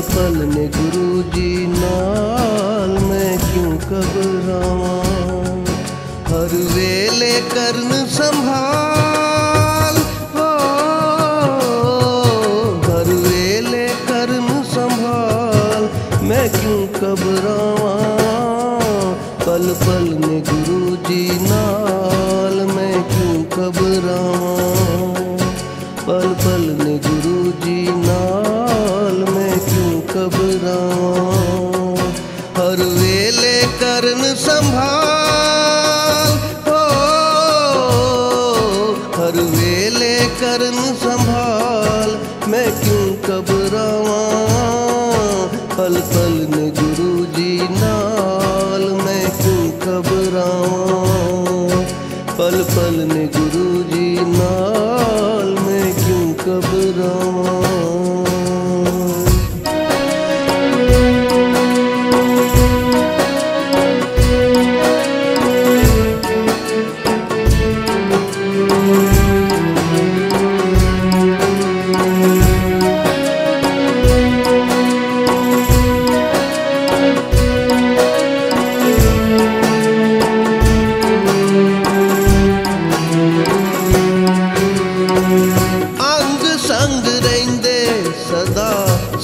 पल पल में गुरुजी नाल मैं क्यों घबरावां। हर वेले करन संभाल हो, हर वेले करन संभाल मैं क्यों घबरावां। पल पल में गुरुजी नाल मैं क्यों घबरावां। पल पल में गुरुजी नाल मैं क्यों घबरावां। हर वेले करन संभाल हो, हर वेले करन संभाल मैं क्यों घबरावां। पल पल में गुरुजी नाल मैं क्यों घबरावां। पल पल में गुरुजी नाल मैं क्यों घबरावां।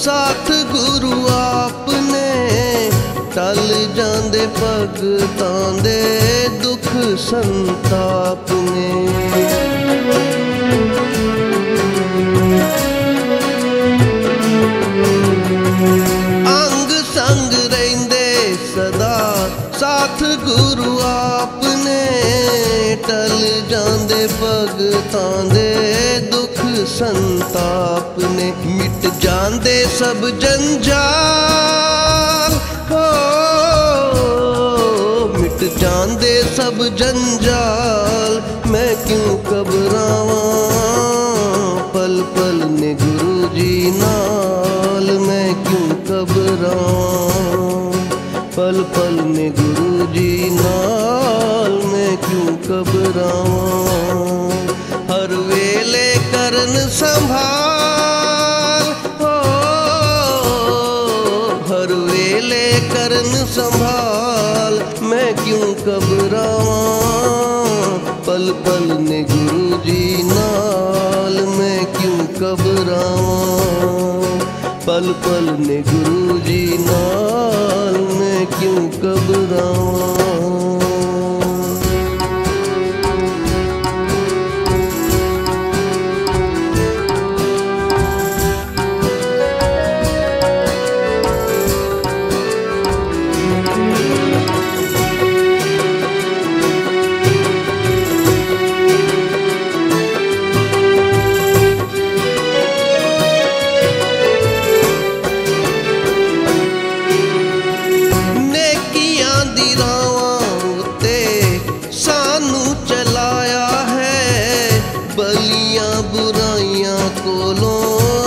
साथ गुरु आपने टल जांदे भगतां दे दुख संताप ने। अंग संग रहिंदे सदा साथ गुरु आपने टल जांदे भगतां दे दुख संताप ने। मिट जांदे सब जंजाल हो, मिट जांदे सब जंजाल मैं क्यों घबरावां। पल पल में गुरुजी नाल मैं क्यों घबरावां। पल पल में गुरुजी नाल मैं क्यों घबरावां। हर वेले करन संभाल, करन संभाल मैं क्यों घबरावां। पल पल में गुरुजी नाल मैं क्यों घबरावां। पल पल में गुरुजी नाल मैं क्यों घबरावां।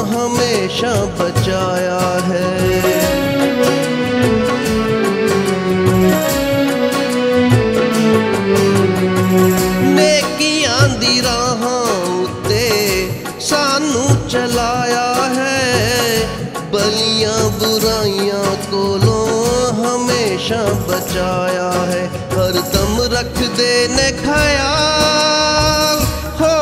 हमेशा बचाया है, नेकियां दी राहां उत्ते सानू चलाया है। बलियां बुराइयां कोलों हमेशा बचाया है। हर दम रखदे ने ख्याल हो,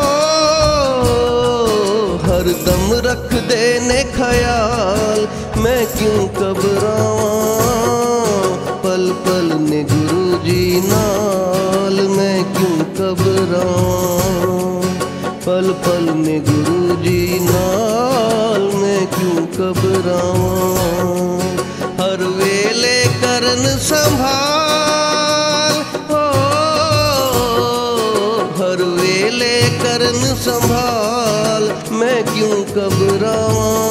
हर दम रखदे ने ख्याल मैं क्यों घबरावां। पल पल में गुरुजी नाल मैं क्यों घबरावां। पल पल में गुरुजी नाल मैं क्यों घबरावां। हर वेले करन संभाल हो, हर वेले करन संभाल मैं क्यों घबरावां।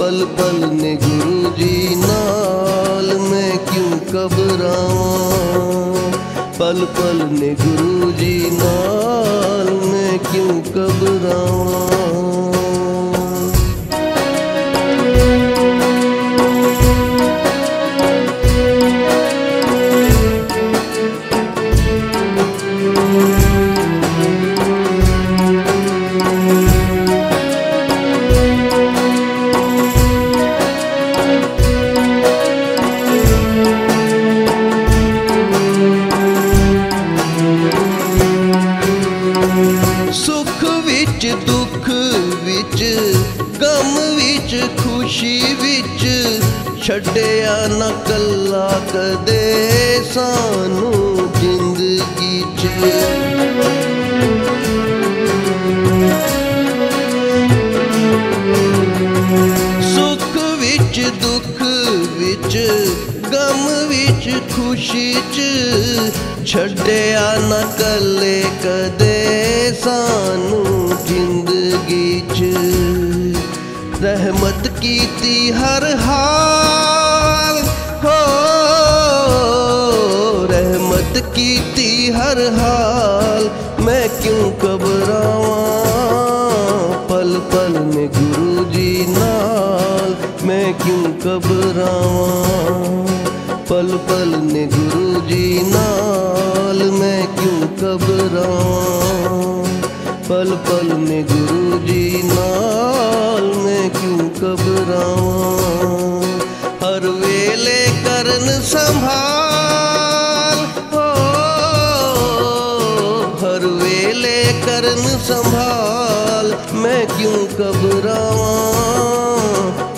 पल पल में गुरुजी नाल मैं क्यों घबरावां। पल पल में गुरुजी नाल मैं क्यों घबरावां। विच गम विच खुशी विच छड्डिया ना कल्ला कदे सानू जिंदगी च। गम विच खुशी च छड्डिया ना कल्ले कदे सानू जिंदगी च। रहमत कीती हर हाल हो, रहमत कीती हर हाल, मैं क्यों घबरावां पल पल में गुरु जी नाल, मैं क्यों घबरावां पल पल ने गुरु जी नाल, मैं क्यों घबरावां पल पल ने गुरु जी नाल, मैं क्यों घबरावां। हर वेले करन संभाल हो, हर वेले करन संभाल, मैं क्यों घबरावां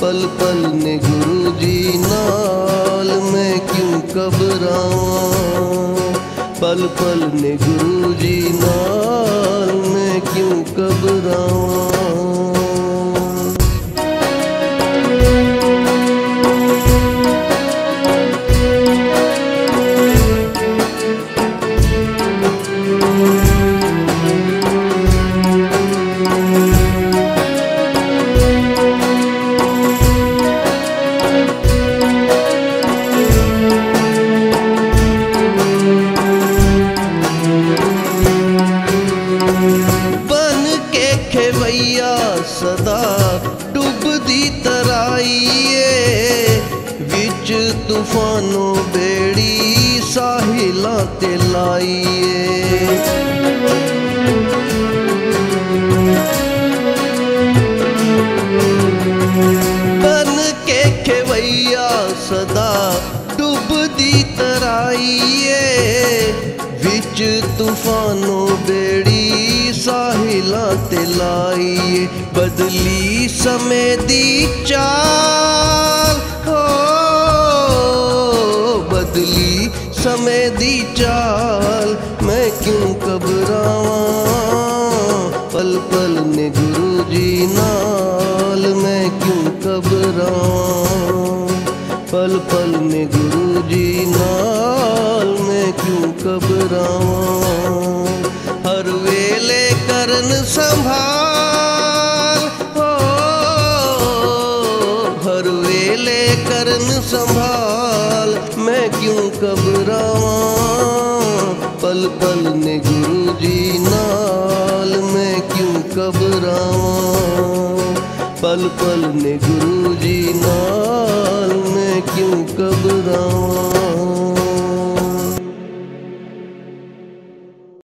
पल पल ने गुरु जी नाल, मैं क्यों घबरावां पल पल ने गुरु जी नाल, मैं क्यों घबरावां। सदा डुबदी तराईए विच तूफानों बेड़ी साहिला ते लाईए, बन के खेवैया सदा डुबदी तराईए विच तूफानों बेड़ी साहिला ते लाईए। बदली समय दी चाल हो, बदली समय दी चाल, मैं क्यों घबरावां पल पल ने गुरु जी नाल, मैं क्यों घबरावां पल पल ने गुरु जी नाल, मैं क्यों घबरावां। हर वेले करन संभाल हो, हर वेले करन संभाल, मैं क्यों घबरावां पल पल ने गुरु जी नाल, मैं क्यों घबरावां पल पल ने गुरु जी नाल, मैं क्यों घबरावां।